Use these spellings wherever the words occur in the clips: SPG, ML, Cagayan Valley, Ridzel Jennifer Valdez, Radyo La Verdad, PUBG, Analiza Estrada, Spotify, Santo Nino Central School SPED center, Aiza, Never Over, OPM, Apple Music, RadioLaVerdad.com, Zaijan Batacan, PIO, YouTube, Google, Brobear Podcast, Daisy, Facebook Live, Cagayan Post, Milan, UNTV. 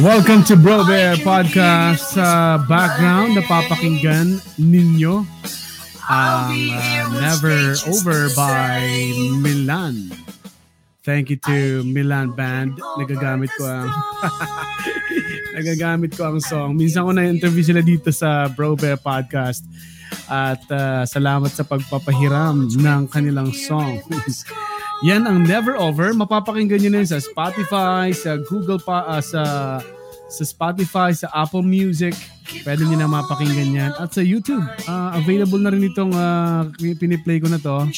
Welcome to Brobear Podcast. Sa background, napapakinggan ninyo ang Never Over by Milan. Thank you to Milan Band. Nagagamit ko ang song. Minsan ko na-interview sila dito sa Brobear Podcast. At salamat sa pagpapahiram ng kanilang song. Yan ang Never Over. Mapapakinggan nyo na sa Spotify, sa Google sa Spotify, sa Apple Music. Pwede nyo na mapakinggan yan. At sa YouTube, available na rin itong piniplay ko na to.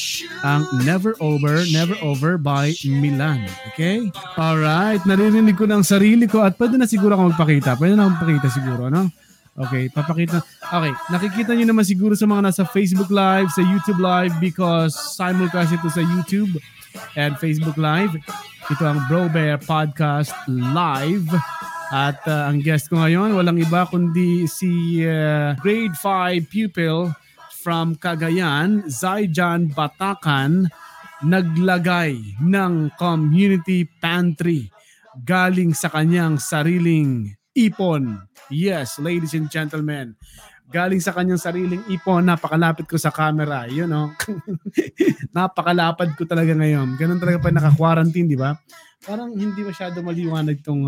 Ang Never Over by Milan. Okay? Alright. Naririnig ko ng sarili ko at pwede na siguro akong magpakita. Ano? Okay, papakita. Okay, nakikita nyo naman siguro sa mga nasa Facebook Live, sa YouTube Live because simulcast ito sa YouTube and Facebook Live. Ito ang Brobear Podcast Live. At ang guest ko ngayon, walang iba kundi si grade 5 pupil from Cagayan, Zaijan Batacan, naglagay ng community pantry galing sa kanyang sariling ipon. Yes, ladies and gentlemen. Galing sa kanyang sariling ipon, napakalapit ko sa camera. You know? Napakalapad ko talaga ngayon. Ganun talaga pa naka-quarantine, di ba? Parang hindi masyado maliwanag itong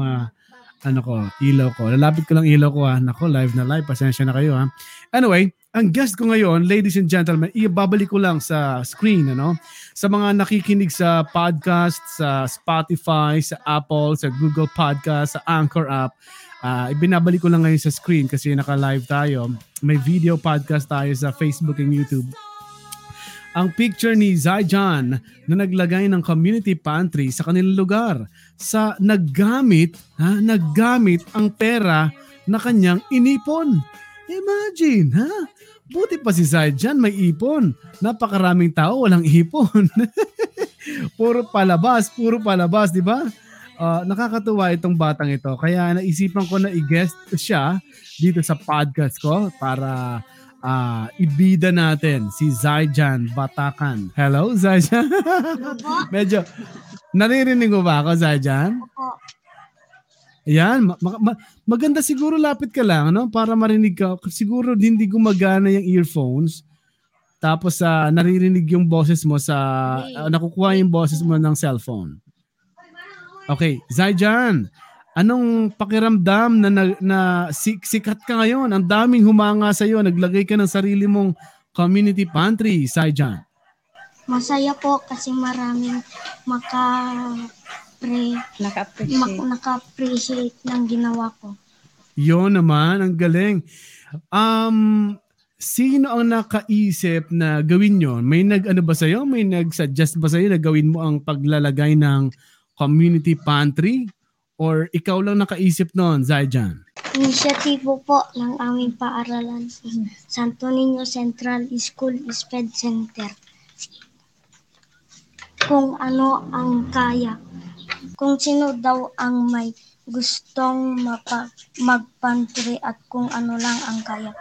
ilaw ko. Lalapit ko lang ilaw ko. Nako, live na live. Pasensya na kayo. Anyway, ang guest ko ngayon, ladies and gentlemen, ibabalik ko lang sa screen. Ano? Sa mga nakikinig sa podcast, sa Spotify, sa Apple, sa Google Podcast, sa Anchor app, ibinabalik ko lang ngayon sa screen kasi naka-live tayo. May video podcast tayo sa Facebook and YouTube. Ang picture ni Zaijan na naglagay ng community pantry sa kanilang lugar sa naggamit ang pera na kanyang inipon. Imagine, ha? Buti pa si Zaijan may ipon. Napakaraming tao walang ipon. Puro palabas, di ba? Nakakatuwa itong batang ito. Kaya naisipan ko na i-guest siya dito sa podcast ko para ibida natin si Zaijan Batacan. Hello, Zaijan. Medyo naririnig mo ba ako, Zaijan? Opo. Ayan, maganda siguro lapit ka lang, no? Para marinig ka. Siguro hindi gumagana yung earphones. Tapos naririnig yung boses mo nakukuha yung boses mo ng cellphone. Okay, Zaijan, anong pakiramdam na sikat ka ngayon? Ang daming humanga sa'yo. Naglagay ka ng sarili mong community pantry, Zaijan. Masaya po kasi maraming naka-appreciate ng ginawa ko. Yun naman, ang galing. Sino ang nakaisip na gawin yon? May nag-ano ba sa'yo? May nag-suggest ba sa'yo na gawin mo ang paglalagay ng community pantry or ikaw lang nakaisip noon, Zaijan? Inisyatibo po ng aming paaralan Santo Nino Central School SPED center. Kung ano ang kaya. Kung sino daw ang may gustong magpantry at kung ano lang ang kaya.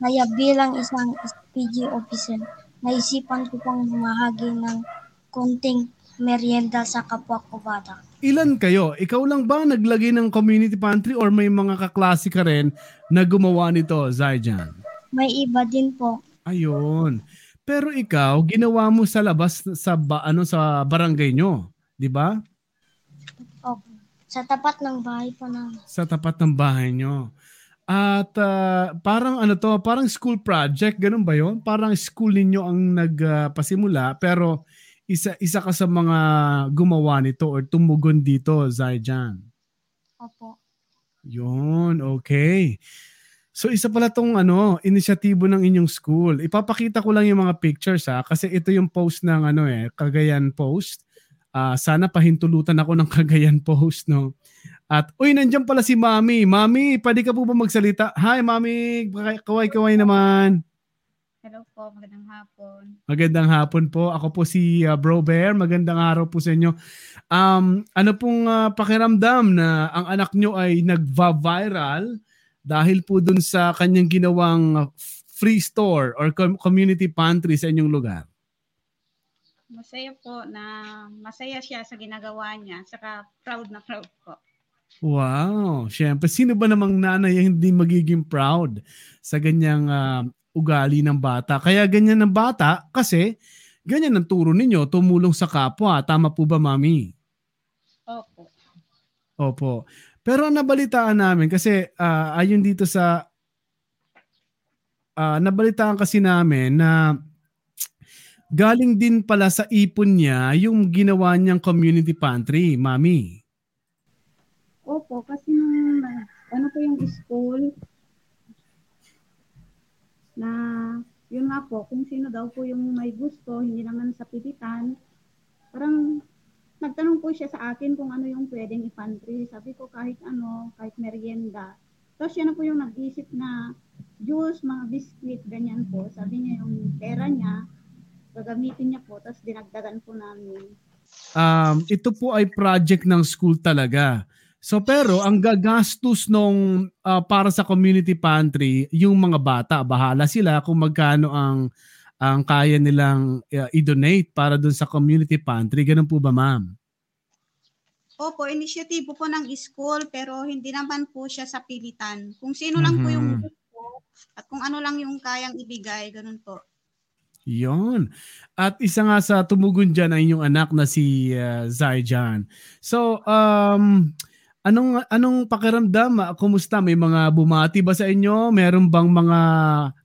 Kaya bilang isang SPG officer, naisipan ko pong humahagi ng konting merienda sa kapwa ko bata. Ilan kayo? Ikaw lang ba naglagay ng community pantry or may mga kaklase ka rin na gumawa nito, Zaijan? May iba din po. Ayun. Pero ikaw, ginawa mo sa labas sa barangay nyo, di ba? Opo. Sa tapat ng bahay po namin. Sa tapat ng bahay nyo. At parang school project, ganun ba yun? Parang school ninyo ang nagpasimula pero isa ka sa mga gumawa nito or tumugon dito, Zaijan. Opo. Yun, okay. So isa pala tong inisyatibo ng inyong school. Ipapakita ko lang yung mga pictures kasi ito yung post ng Cagayan Post. Sana pahintulutan ako ng Cagayan Post, no. At nandiyan pala si Mami. Mami, pwede ka po ba magsalita? Hi, Mami. Kaway-kaway naman. Hello po, magandang hapon. Magandang hapon po. Ako po si Brobear. Magandang araw po sa inyo. Ano pong pakiramdam na ang anak nyo ay nagva-viral dahil po dun sa kanyang ginawang free store or community pantry sa inyong lugar? Masaya po na masaya siya sa ginagawa niya. Saka proud na proud po. Wow. Siyempre, sino ba namang nanay ang hindi magiging proud sa ganyang ugali ng bata? Kaya ganyan ng bata kasi ganyan ang turo ninyo, tumulong sa kapwa. Tama po ba, Mami? Opo. Opo. Pero nabalitaan namin kasi ayun dito sa nabalitaan kasi namin na galing din pala sa ipon niya yung ginawa niyang community pantry, Mami. Opo, kasi nung ano po yung school na yun nga po, kung sino daw po yung may gusto, hindi naman sa pilitan. Parang nagtanong po siya sa akin kung ano yung pwedeng i-pantry. Sabi ko kahit ano, kahit merienda. Tapos siya na po yung nag-isip na juice, mga biscuit, ganyan po. Sabi niya yung pera niya, gagamitin niya po. Tapos dinagdagan po namin. Ito po ay project ng school talaga. So pero ang gagastos nung para sa community pantry, yung mga bata, bahala sila kung magkano ang kaya nilang i-donate para doon sa community pantry. Ganun po ba, ma'am? Opo, inisyatibo po ng school pero hindi naman po siya sa pilitan. Kung sino lang po yung gusto at kung ano lang yung kayang ibigay, ganun po. Yon. At isa nga sa tumugon dyan ay yung anak na si Zaijan. So, Anong pakiramdam? Kumusta? May mga bumati ba sa inyo? Meron bang mga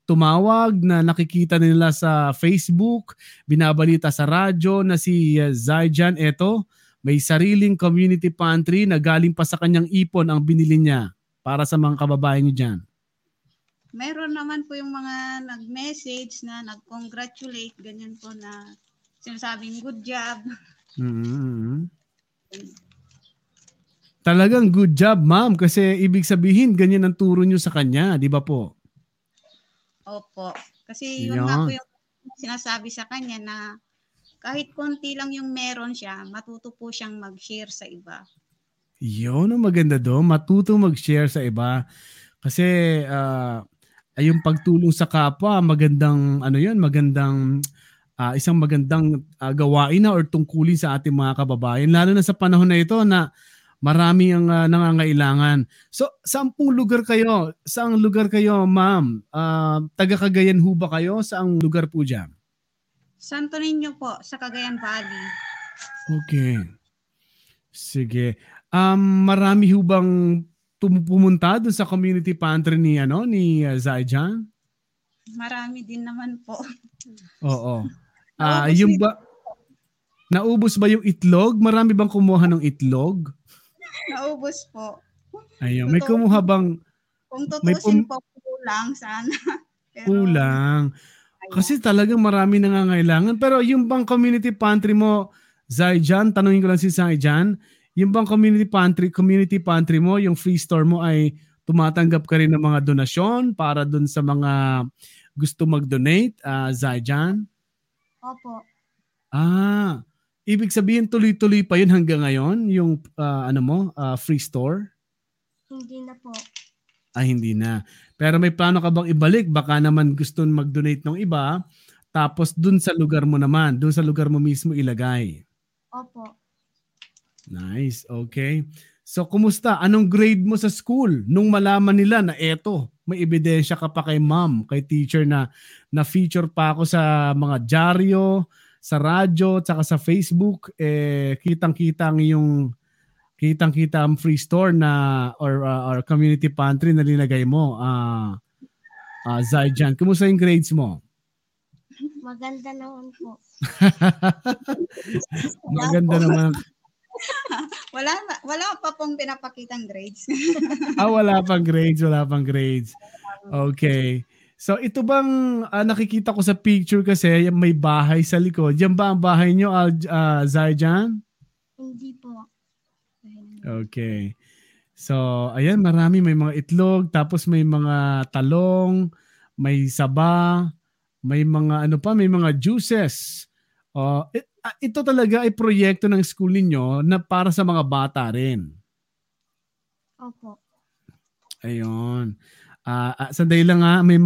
tumawag na nakikita nila sa Facebook? Binabalita sa radyo na si Zaijan, eto, may sariling community pantry na galing pa sa kanyang ipon ang binili niya para sa mga kababayan niyo dyan. Meron naman po yung mga nag-message na nag-congratulate, ganyan po na sinasabing good job. Mm-hmm. Talagang good job, ma'am, kasi ibig sabihin ganyan ang turo niyo sa kanya, di ba po? Opo. Kasi yun nga po yung sinasabi sa kanya na kahit konti lang yung meron siya, matuto po siyang mag-share sa iba. Yun ang maganda do, matuto mag-share sa iba. Kasi ay yung pagtulong sa kapwa, magandang ano yun, magandang isang magandang gawain na or tungkulin sa ating mga kababayan, lalo na sa panahon na ito na marami ang nangangailangan. So, Saang lugar kayo, ma'am? Taga Cagayan ho ba kayo? Saang lugar po dyan? Santo Nino po, sa Cagayan Valley. Okay. Sige. Marami ho bang pumunta doon sa community pantry ni Zaijan? Marami din naman po. Oo. Naubos ba yung itlog? Marami bang kumuha ng itlog? Naubos po. Ayun, may kumuha bang... Kung tutusin po, kulang sana. Pero, kulang. Ayun. Kasi talagang marami nangangailangan. Pero yung bang community pantry mo, Zaijan, tanungin ko lang si Zaijan, yung bang community pantry mo, yung free store mo ay tumatanggap ka rin ng mga donasyon para dun sa mga gusto mag-donate, Zaijan? Opo. Ibig sabihin tuloy-tuloy pa yun hanggang ngayon, yung free store? Hindi na po. Hindi na. Pero may plano ka bang ibalik? Baka naman gusto mag-donate ng iba, tapos dun sa lugar mo mismo ilagay. Opo. Nice, okay. So, kumusta? Anong grade mo sa school nung malaman nila na eto, may ebidensya ka pa kay ma'am, kay teacher na feature pa ako sa mga dyaryo, sa radyo, tsaka sa Facebook, kitang-kita ang free store na or community pantry na linagay mo, Zaijan. Kumusta yung grades mo? Maganda naman po. Maganda naman. Wala pa pong pinapakitang grades. Wala pang grades. Okay. So ito bang nakikita ko sa picture kasi may bahay sa likod. Yan ba ang bahay nyo, Zaijan? Hindi po. Okay. So ayan, marami. May mga itlog, tapos may mga talong, may saba, may mga may mga juices. Ito talaga ay proyekto ng school ninyo na para sa mga bata rin. Opo. Ayun. Sandali lang nga, may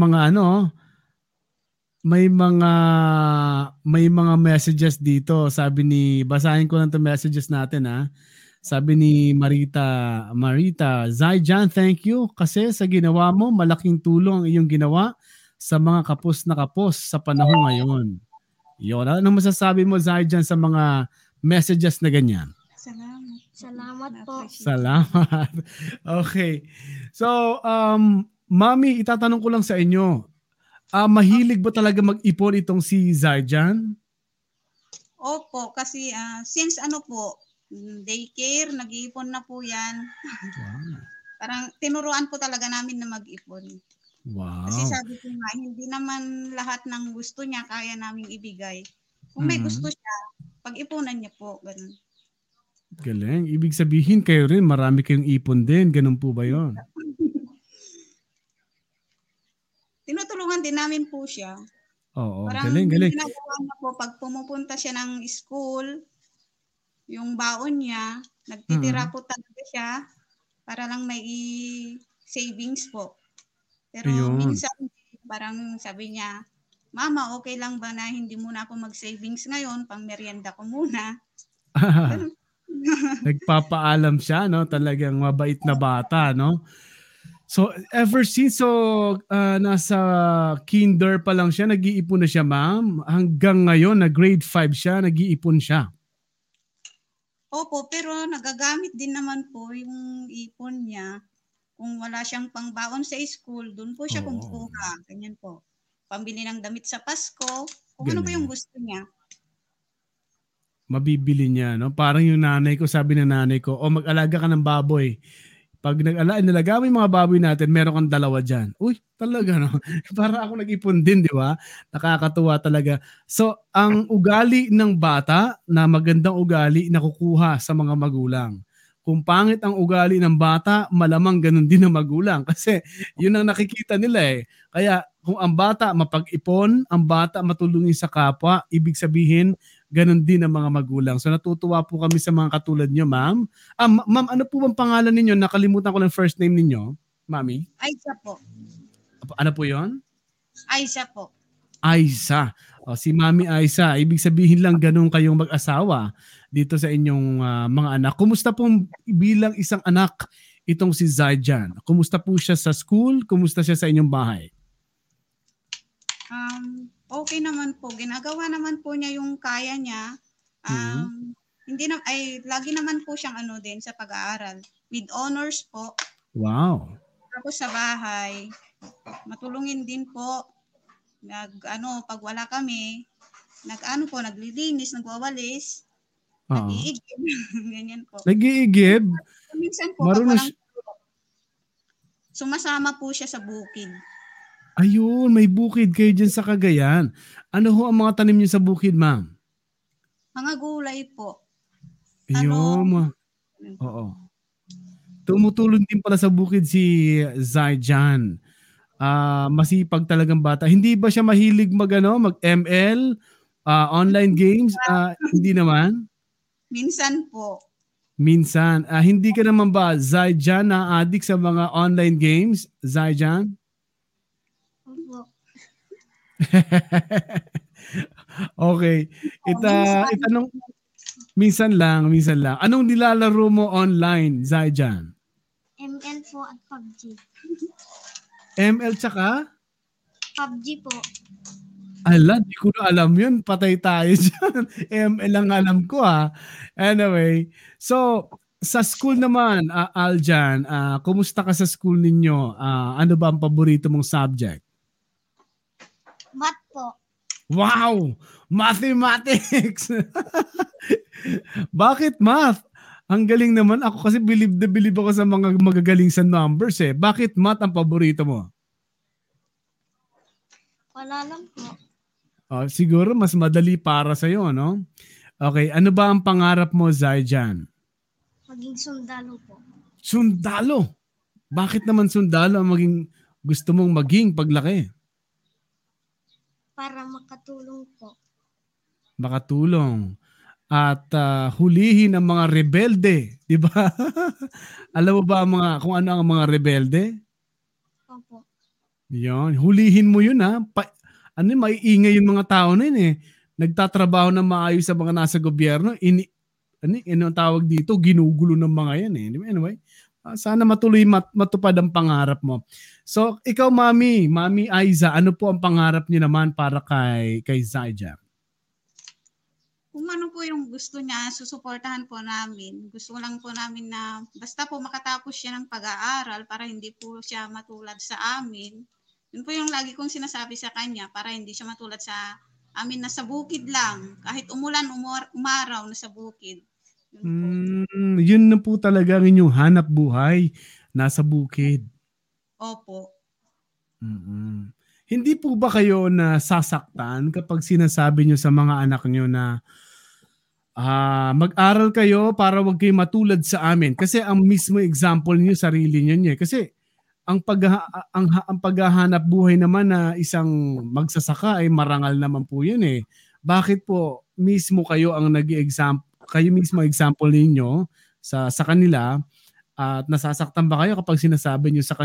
mga messages dito. Basahin ko lang 'tong messages natin. Sabi ni Marita, Zaijan, thank you kasi sa ginawa mo, malaking tulong ang iyong ginawa sa mga kapos na kapos sa panahon ngayon. Yun. Anong masasabi mo, Zaijan, sa mga messages na ganyan? Salamat po. Salamat. Okay. So, Mami, itatanong ko lang sa inyo, mahilig ba talaga mag-ipon itong si Zaijan? Opo, kasi since daycare, nag-iipon na po yan. Wow. Parang tinuruan po talaga namin na mag-ipon. Wow. Kasi sabi ko nga, hindi naman lahat ng gusto niya kaya naming ibigay. Kung may gusto siya, pag-ipunan niya po. Ganun. Galing. Ibig sabihin kayo rin, marami kayong ipon din. Ganun po ba yun? Tinutulungan din namin po siya. Oo, parang galing. Ginagawa niya po, pag pumupunta siya ng school, yung baon niya, nagtitira po talaga siya para lang may savings po. Pero ayun, minsan parang sabi niya, Mama, okay lang ba na hindi muna ako mag-savings ngayon? Pang merienda ko muna. Nagpapaalam siya, no? Talagang mabait na bata, no? So, ever since, nasa kinder pa lang siya, nag-iipon na siya, ma'am. Hanggang ngayon, na grade 5 siya, nag-iipon siya. Opo, pero nagagamit din naman po yung ipon niya. Kung wala siyang pangbaon sa school, doon po siya kumukuha. Ganyan po. Pambili ng damit sa Pasko. Kung ganyan, ano po yung gusto niya. Mabibili niya, no? Parang yung nanay ko, sabi ng nanay ko, mag-alaga ka ng baboy. Pag nalaga mo yung mga baboy natin, meron kang dalawa dyan. Uy, talaga, no? Para ako nag-ipon din, di ba? Nakakatuwa talaga. So, ang ugali ng bata na magandang ugali nakukuha sa mga magulang. Kung pangit ang ugali ng bata, malamang ganun din ang magulang. Kasi yun ang nakikita nila eh. Kaya kung ang bata mapag-ipon, ang bata matulungin sa kapwa, ibig sabihin, ganun din ang mga magulang. So natutuwa po kami sa mga katulad nyo, ma'am. Ma'am, ano po bang pangalan ninyo? Nakalimutan ko lang first name ninyo, Mami. Aiza po. Ano po yun? Aiza po. Aiza. O, si Mami Aiza. Ibig sabihin lang ganun kayong mag-asawa dito sa inyong mga anak. Kumusta pong bilang isang anak itong si Zaijan? Kumusta po siya sa school? Kumusta siya sa inyong bahay? Okay naman po. Ginagawa naman po niya yung kaya niya. Lagi naman po siyang din sa pag-aaral. With honors po. Wow. Tapos sa bahay, matulungin din po. Pag wala kami, naglilinis, nagwawalis, nag-iigib. Ganyan po. Nag-iigib? Minsan po, sumasama po siya sa bukid. Ayun, may bukid kayo dyan sa Cagayan. Ano ho ang mga tanim niyo sa bukid, ma'am? Mga gulay po. Ayun. Oo. Tumutulong din pala sa bukid si Zaijan. Masipag talagang bata. Hindi ba siya mahilig mag-ML, online games? Hindi naman? Minsan po. Minsan. Hindi ka naman ba, Zaijan, na-addict sa mga online games? Zaijan? Opo. Okay. Itanong, minsan lang. Anong nilalaro mo online, Zaijan? ML po at PUBG. ML tsaka? PUBG po. Ala, di ko na alam yun. Patay tayo dyan. ML lang alam ko ha. Anyway, so sa school naman, Aljan, kumusta ka sa school ninyo? Ano ba ang paborito mong subject? Math po. Wow! Mathematics! Bakit math? Ang galing naman. Ako kasi believe ako sa mga magagaling sa numbers eh. Bakit math ang paborito mo? Wala lang po. Siguro mas madali para sa'yo, no? Okay, ano ba ang pangarap mo, Zaijan? Maging sundalo po. Sundalo? Bakit naman sundalo ang gusto mong maging paglaki? Para makatulong po. Makatulong. At hulihin ang mga rebelde, di ba? Alam mo ba kung ano ang mga rebelde? Opo. Yon, hulihin mo yun ha. Maiingay yung mga tao na yun eh. Nagtatrabaho na maayos sa mga nasa gobyerno, ano tawag dito, ginugulo ng mga yan eh. Anyway, sana matuloy matupad ang pangarap mo. So, ikaw, Mami Aiza, ano po ang pangarap niyo naman para kay Zaijan? Kung ano po yung gusto niya, susuportahan po namin. Gusto lang po namin na basta po makatapos siya ng pag-aaral para hindi po siya matulad sa amin. Yun po yung lagi kong sinasabi sa kanya, para hindi siya matulad sa amin na sa bukid lang. Kahit umulan, umaraw na sa bukid. Yun, yun na po talaga ang inyong hanap buhay, nasa bukid. Opo. Mm-hmm. Hindi po ba kayo nasasaktan kapag sinasabi nyo sa mga anak nyo na mag-aral kayo para wag kayo matulad sa amin? Kasi ang mismo example niyo sarili niyo. Kasi ang paghahanap buhay naman na isang magsasaka ay marangal naman po 'yun eh. Bakit po mismo kayo ang example niyo sa kanila, at nasasaktan ba kayo kapag sinasabi niyo sa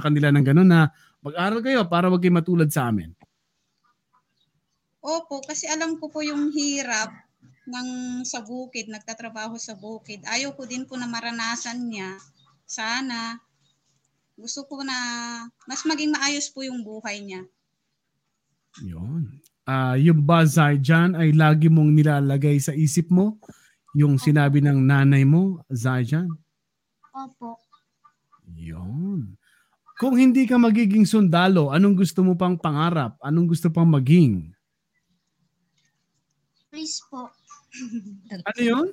kanila ng gano'n na mag-aral kayo para wag kayo matulad sa amin? Opo, kasi alam ko po yung hirap sa bukid, nagtatrabaho sa bukid. Ayaw ko din po na maranasan niya. Sana. Gusto ko na mas maging maayos po yung buhay niya. Yun. Yung ba, Zaijan, ay lagi mong nilalagay sa isip mo yung sinabi ng nanay mo, Zaijan? Opo. Yun. Kung hindi ka magiging sundalo, anong gusto mo pang pangarap? Anong gusto pang maging? Priest po. Ano yun?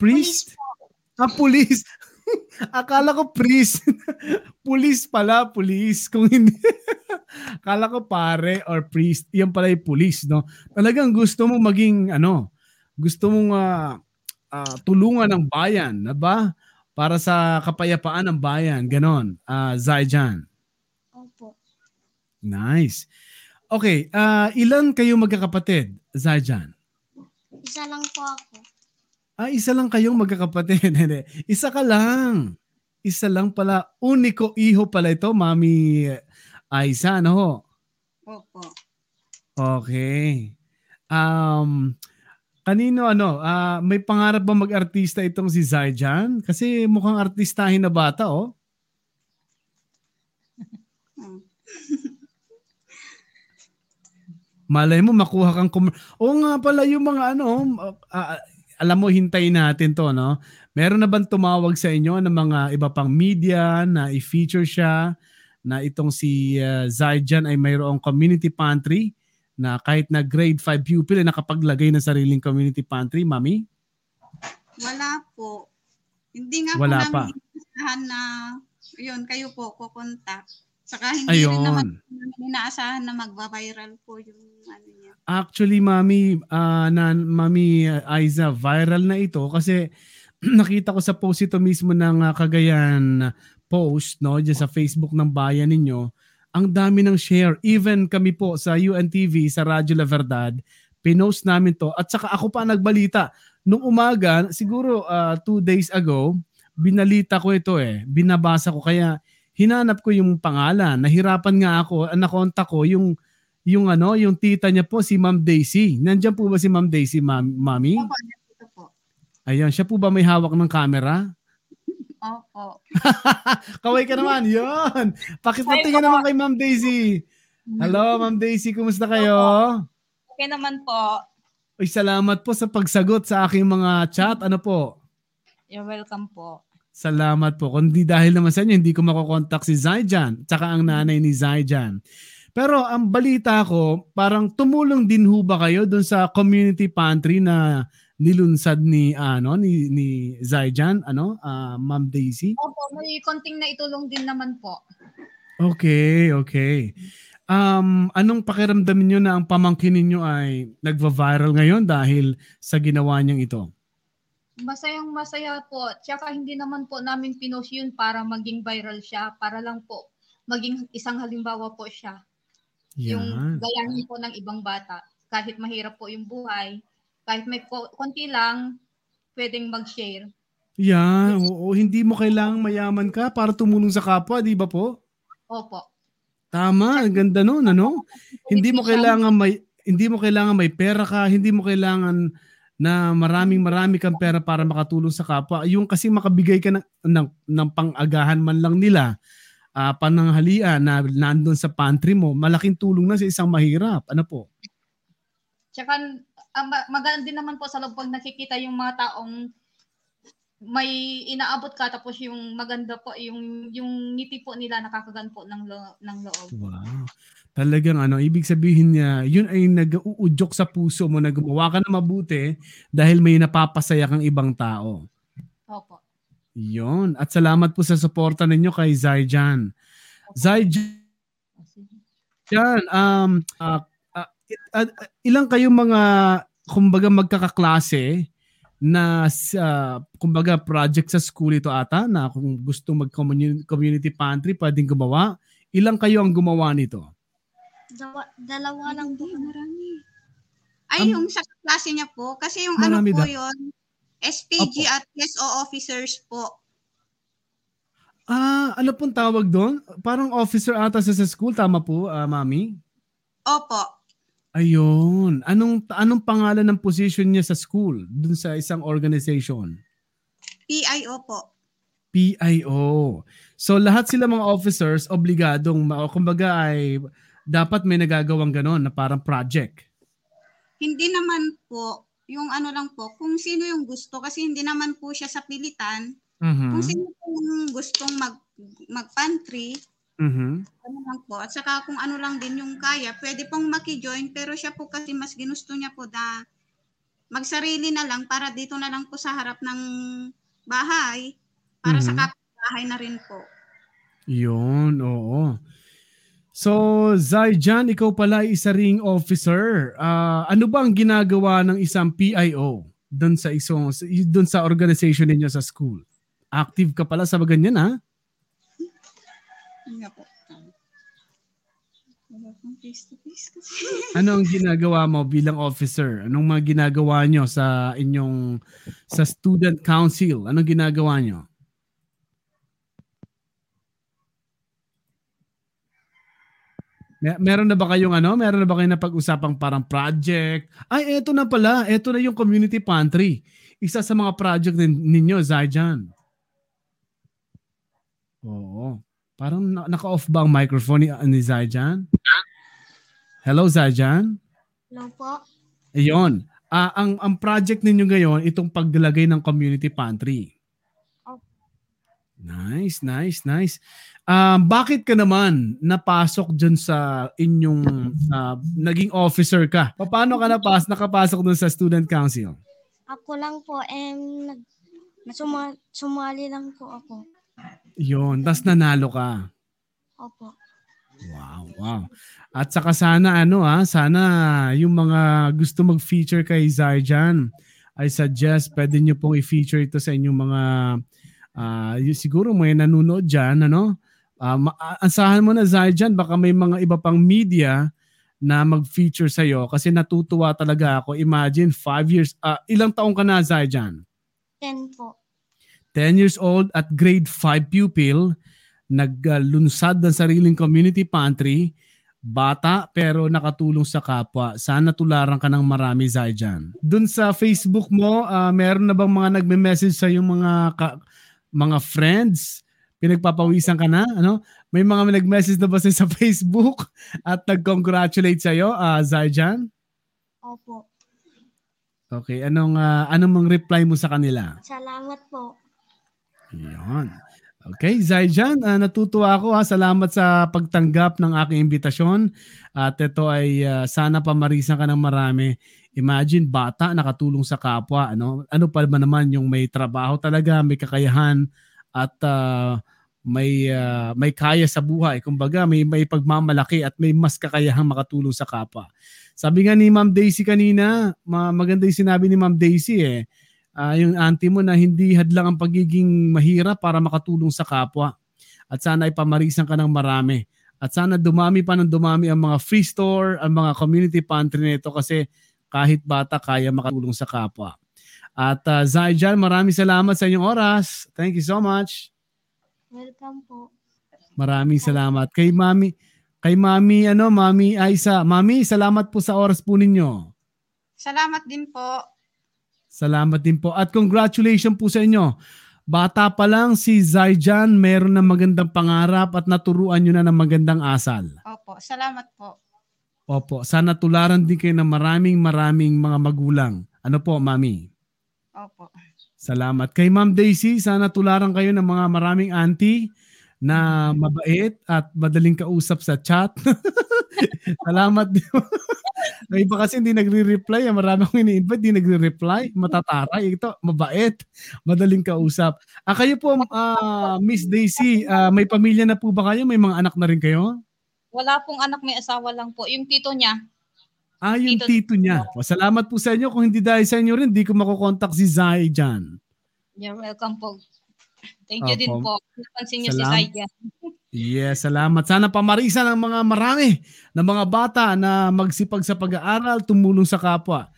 Priest? Police. Akala ko priest. Police pala, police. Kung hindi. Akala ko pare or priest. Yan pala yung police, no? Talagang gusto mong maging, ano? Gusto mong tulungan ng bayan, na ba? Para sa kapayapaan ng bayan, ganon, Zaijan. Opo. Nice. Okay, ilan kayo magkakapatid, Zaijan? Isa lang po ako. Isa lang kayong magkakapatid. Isa ka lang. Isa lang pala. Uniko iho pala ito, Mami Aiza, ano ho? Opo. Okay. Kanino may pangarap ba mag-artista itong si Zaijan? Kasi mukhang artistahin na bata, oh. Malay mo, makuha kang Oo nga pala yung mga alam mo, hintayin natin to, no? Meron na bang tumawag sa inyo ng mga iba pang media na i-feature siya, na itong si Zaijan ay mayroong community pantry? Na kahit na grade 5 pupil ay nakapaglagay ng sariling community pantry, Mami? Wala po. Hindi nga wala po namin inaasahan na yun, kayo po kukontak. Saka hindi rin naman inaasahan na magba-viral po yung ano niya. Actually, Mami, Mami Aiza, viral na ito kasi nakita ko sa post ito mismo ng Cagayan Post, no, diyan sa Facebook ng bayan ninyo. Ang dami ng share. Even kami po sa UNTV, sa Radyo La Verdad, pinost namin to. At saka ako pa nagbalita. Nung umaga, siguro 2 days ago, binalita ko ito eh. Binabasa ko. Kaya hinanap ko yung pangalan. Nahirapan nga ako. Nakonta ko yung tita niya po, si Ma'am Daisy. Nandiyan po ba si Ma'am Daisy, Mami? Opo, nandito po. Ayun, siya po ba may hawak ng camera? Opo. Kaway ka naman. Yun. Pakipatingan naman kay Ma'am Daisy. Hello, Ma'am Daisy. Kumusta kayo? Okay naman po. Uy, salamat po sa pagsagot sa aking mga chat. Ano po? You're welcome po. Salamat po. Kundi dahil naman sa inyo, hindi ko makokontakt si Zaijan. Tsaka ang nanay ni Zaijan. Pero ang balita ko, parang tumulong din ho ba kayo dun sa community pantry na nilunsad ni Zaijan, Ma'am Daisy? Opo, may konting na itulong din naman po. Okay. Anong pakiramdam niyo na ang pamangkin niyo ay nagva-viral ngayon dahil sa ginawa niyang ito? Masaya po. Tsaka hindi naman po namin pinost yun para maging viral siya, para lang po maging isang halimbawa po siya. Yeah. Yung gayahin po ng ibang bata. Kahit mahirap po yung buhay, kahit may konti lang, pwedeng mag-share. Yeah, oo. Hindi mo kailangang mayaman ka para tumulong sa kapwa, di ba po? Opo. Tama, ang ganda noon, ano? Hindi mo kailangan may pera ka, hindi mo kailangan na maraming kang pera para makatulong sa kapwa. Yung kasi makabigay ka ng pang-agahan man lang nila, pananghalian na nandun sa pantry mo, malaking tulong na sa isang mahirap. Ano po? Tsaka maganda din naman po sa loob pag nakikita yung mga taong may inaabot ka, tapos yung maganda po, yung ngiti po nila, nakakagaan po ng loob. Wow. Talagang ibig sabihin niya, yun ay nag-uudyok sa puso mo na gumawa ka na mabuti dahil may napapasaya kang ibang tao. Opo. Yun. At salamat po sa suporta ninyo kay Zaijan. Opo. Zaijan, ilang kayong mga, kumbaga magkakaklase na kumbaga project sa school ito ata na kung gusto mag-community pantry pwedeng gumawa. Ilang kayo ang gumawa nito? Dalawa lang po. Marami. Ay, yung sa klase niya po. Kasi yung yun, SPG at SO officers po. Ano pong tawag doon? Parang officer ata sa school. Tama po, Mami? Opo. Ayun. Anong pangalan ng position niya sa school? Doon sa isang organization? PIO po. PIO. So, lahat sila mga officers, obligadong, kumbaga ay... Dapat may nagagawang gano'n na parang project. Hindi naman po. Yung lang po, kung sino yung gusto. Kasi hindi naman po siya sa pilitan. Mm-hmm. Kung sino yung gustong mag-pantry, lang po. At saka kung lang din yung kaya, pwede pong makijoin. Pero siya po kasi mas ginusto niya po na magsarili na lang para dito na lang po sa harap ng bahay. Para sa kapitbahay na rin po. Yun, oo. So, Zaijan, ikaw pala isa ring officer. Ano ba ang ginagawa ng isang PIO doon sa organization ninyo sa school? Active ka pala sa ganyan, ha? Ano ang ginagawa mo bilang officer? Anong mga ginagawa nyo sa inyong sa student council? Anong ginagawa nyo? Meron na ba kayong Meron na ba kayong napag-usapang parang project? Ay, eto na pala. Eto na yung community pantry. Isa sa mga project ninyo, Zaijan. Oo. Parang naka-off ba ang microphone ni Zaijan? Hello, Zaijan? Hello po. Ayun. Ang project ninyo ngayon, itong paglagay ng community pantry. Oh. Nice. Bakit ka naman napasok dyan sa inyong naging officer ka? Paano ka nakapasok dun sa student council? Ako lang po, sumali lang po ako. Yun, tas nanalo ka? Opo. Wow. At saka sana sana yung mga gusto mag-feature kay Zaijan, I suggest pwede nyo pong i-feature ito sa inyong mga siguro may nanonood dyan, asahan mo na, Zaijan, baka may mga iba pang media na mag-feature sa'yo kasi natutuwa talaga ako. Imagine, 5 years, ilang taong ka na, Zaijan? 10 po. 10 years old at grade 5 pupil, naglunsad ng sariling community pantry, bata pero nakatulong sa kapwa. Sana tularan ka ng marami, Zaijan. Dun sa Facebook mo, meron na bang mga nagme-message sa'yo mga friends? Pinagpapawisan ka na, May mga nag-message na ba sa Facebook at nag-congratulate sa'yo, Zaijan? Opo. Okay, anong reply mo sa kanila? Salamat po. Ayan. Okay, Zaijan, natutuwa ako, ha. Salamat sa pagtanggap ng aking imbitasyon. At ito ay sana pamarisan ka ng marami. Imagine, bata, nakatulong sa kapwa, Ano pa ba naman yung may trabaho talaga, may kakayahan, at may kaya sa buhay. Kumbaga, may pagmamalaki at may mas kakayahang makatulong sa kapwa. Sabi nga ni Ma'am Daisy kanina, maganda yung sinabi ni Ma'am Daisy yung auntie mo na hindi hadlang ang pagiging mahirap para makatulong sa kapwa. At sana ay pamarisan ka ng marami. At sana dumami pa ng dumami ang mga free store, ang mga community pantry nito kasi kahit bata kaya makatulong sa kapwa. At Zaijan, maraming salamat sa inyong oras. Thank you so much. Welcome po. Maraming salamat. Kay Mami, Mami Aiza. Mami, salamat po sa oras po ninyo. Salamat din po. Salamat din po at congratulations po sa inyo. Bata pa lang si Zaijan, meron ng magandang pangarap at naturuan nyo na ng magandang asal. Opo, salamat po. Opo, sana tularan din kayo ng maraming mga magulang. Ano po, Mami? Opo. Salamat. Kay Ma'am Daisy, sana tularan kayo ng mga maraming auntie na mabait at madaling kausap sa chat. Salamat din. May iba kasi hindi nagre-reply. Marami akong ini-invite, hindi nagre-reply. Matataray. Ito, mabait. Madaling kausap. Ah, kayo po, Miss Daisy, may pamilya na po ba kayo? May mga anak na rin kayo? Wala pong anak, may asawa lang po. Yung tito niya. Ah, yung tito niya. Salamat po sa inyo. Kung hindi dahil sa inyo rin, hindi ko makukontak si Zaijan. You're welcome po. Thank you din po. Napansin niyo si Zaijan. Yes, salamat. Sana pamarisan ng mga marami ng mga bata na magsipag sa pag-aaral, tumulong sa kapwa.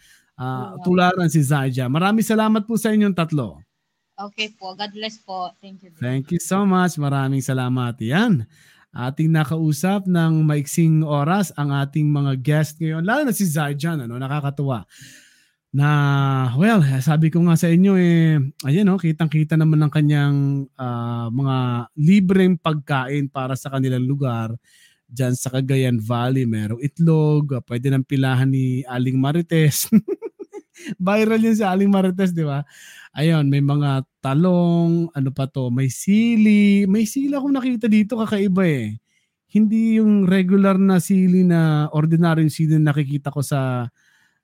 Tularan si Zaijan. Maraming salamat po sa inyong tatlo. Okay po. God bless po. Thank you. Thank you so much. Maraming salamat. Yan. Ating nakausap ng maiksing oras ang ating mga guest ngayon. Lalo na si Zaijan, ano, nakakatuwa. Na, well, sabi ko nga sa inyo, ayan o, kitang-kita naman ng kanyang mga libreng pagkain para sa kanilang lugar. Diyan sa Cagayan Valley, merong itlog, pwede ng pilahan ni Aling Marites. Viral yun si Aling Marites, di ba? Ayun, may mga talong, ano pa to, may sili. May sili akong nakita dito, kakaiba eh. Hindi yung regular na sili na ordinary yung sili na nakikita ko sa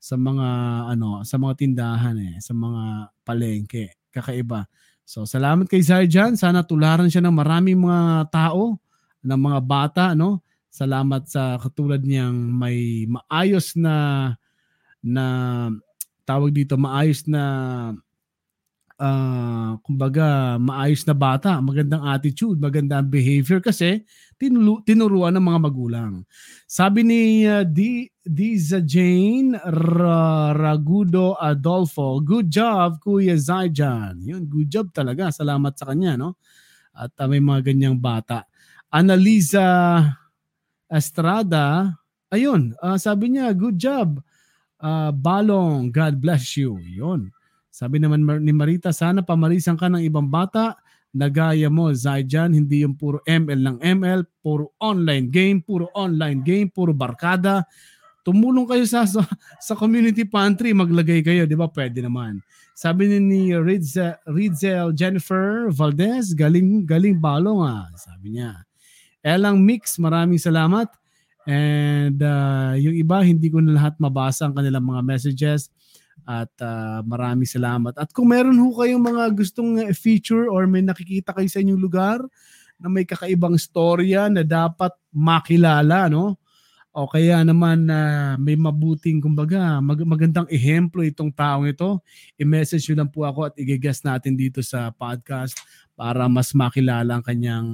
mga ano, sa mga tindahan eh, sa mga palengke. Kakaiba. So, salamat kay Zaijan. Sana tularan siya ng maraming mga tao, ng mga bata, no? Salamat sa katulad niyang may maayos na tawag dito, maayos na kumbaga maayos na bata, magandang attitude, magandang behavior kasi tinuruan ng mga magulang. Sabi ni Zaijan Ragudo Adolfo, good job Kuya Zaijan. Yun, good job talaga. Salamat sa kanya, no? At may mga ganyang bata. Analiza Estrada, ayun, sabi niya, good job. Balong, God bless you. Yun. Sabi naman ni Marita, sana pamarisan ka ng ibang bata na gaya mo, Zaijan, hindi yung puro ML ng ML, puro online game, puro barkada. Tumulong kayo sa community pantry, maglagay kayo, di ba? Pwede naman. Sabi ni Ridzel Jennifer Valdez, galing balong ah, sabi niya. Elang Mix, maraming salamat. And yung iba, hindi ko na lahat mabasa ang kanilang mga messages. At maraming salamat. At kung meron ho kayong mga gustong feature or may nakikita kayo sa inyong lugar na may kakaibang storya na dapat makilala, no? O kaya naman may mabuting, kumbaga, magandang ehemplo itong taong ito, i-message nyo lang po ako at i-guest natin dito sa podcast para mas makilala ang kanyang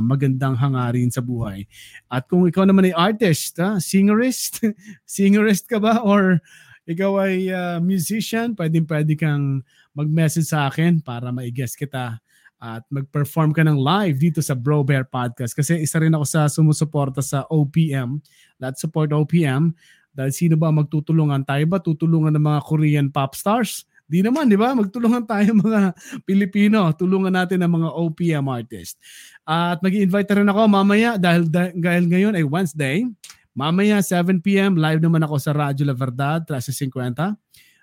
magandang hangarin sa buhay. At kung ikaw naman ay artist, singerist, singerist ka ba or ikaw ay musician, pwede kang mag-message sa akin para ma-guest kita at mag-perform ka ng live dito sa Brobear Podcast. Kasi isa rin ako sa sumusuporta sa OPM, Let's Support OPM. Dahil sino ba magtutulungan? Tayo ba tutulungan ng mga Korean pop stars? Di naman, di ba? Magtulungan tayo mga Pilipino. Tulungan natin ang mga OPM artist. At mag-i-invite rin ako mamaya dahil ngayon ay Wednesday. Mamaya, 7 p.m, live naman ako sa Radyo La Verdad, 1350.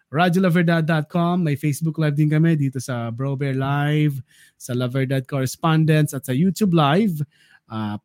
RadioLaVerdad.com. May Facebook Live din kami dito sa Brobear Live, sa La Verdad Correspondence, at sa YouTube Live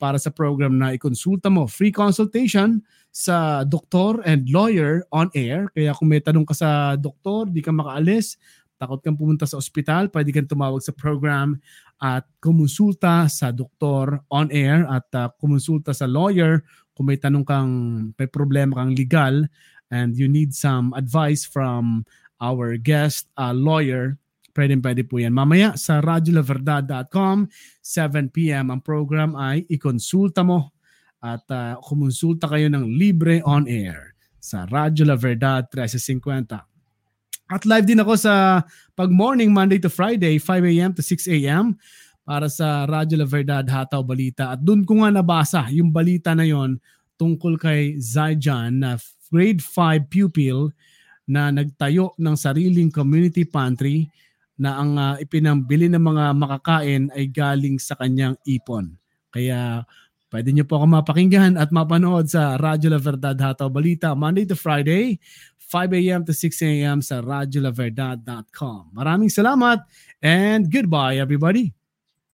para sa program na ikonsulta mo. Free consultation sa doktor and lawyer on air. Kaya kung may tanong ka sa doktor, di ka makaalis, takot kang pumunta sa ospital, pwede kang tumawag sa program at kumonsulta sa doktor on air at kumonsulta sa lawyer kung may tanong kang, may problema kang legal and you need some advice from our guest lawyer. Pwede po yan. Mamaya sa RadioLaVerdad.com, 7 p.m. ang program ay ikonsulta mo at kumonsulta kayo ng libre on air sa Radyo La Verdad 1350. At live din ako sa pag-morning Monday to Friday, 5 a.m. to 6 a.m. para sa Radyo La Verdad Hataw Balita. At doon ko nga nabasa yung balita na yon tungkol kay Zaijan na grade 5 pupil na nagtayo ng sariling community pantry na ang ipinambili ng mga makakain ay galing sa kanyang ipon. Kaya pwede niyo po ako mapakinggan at mapanood sa Radyo La Verdad Hataw Balita Monday to Friday, 5 a.m. to 6 a.m. sa RadioLaVerdad.com. Maraming salamat and goodbye everybody!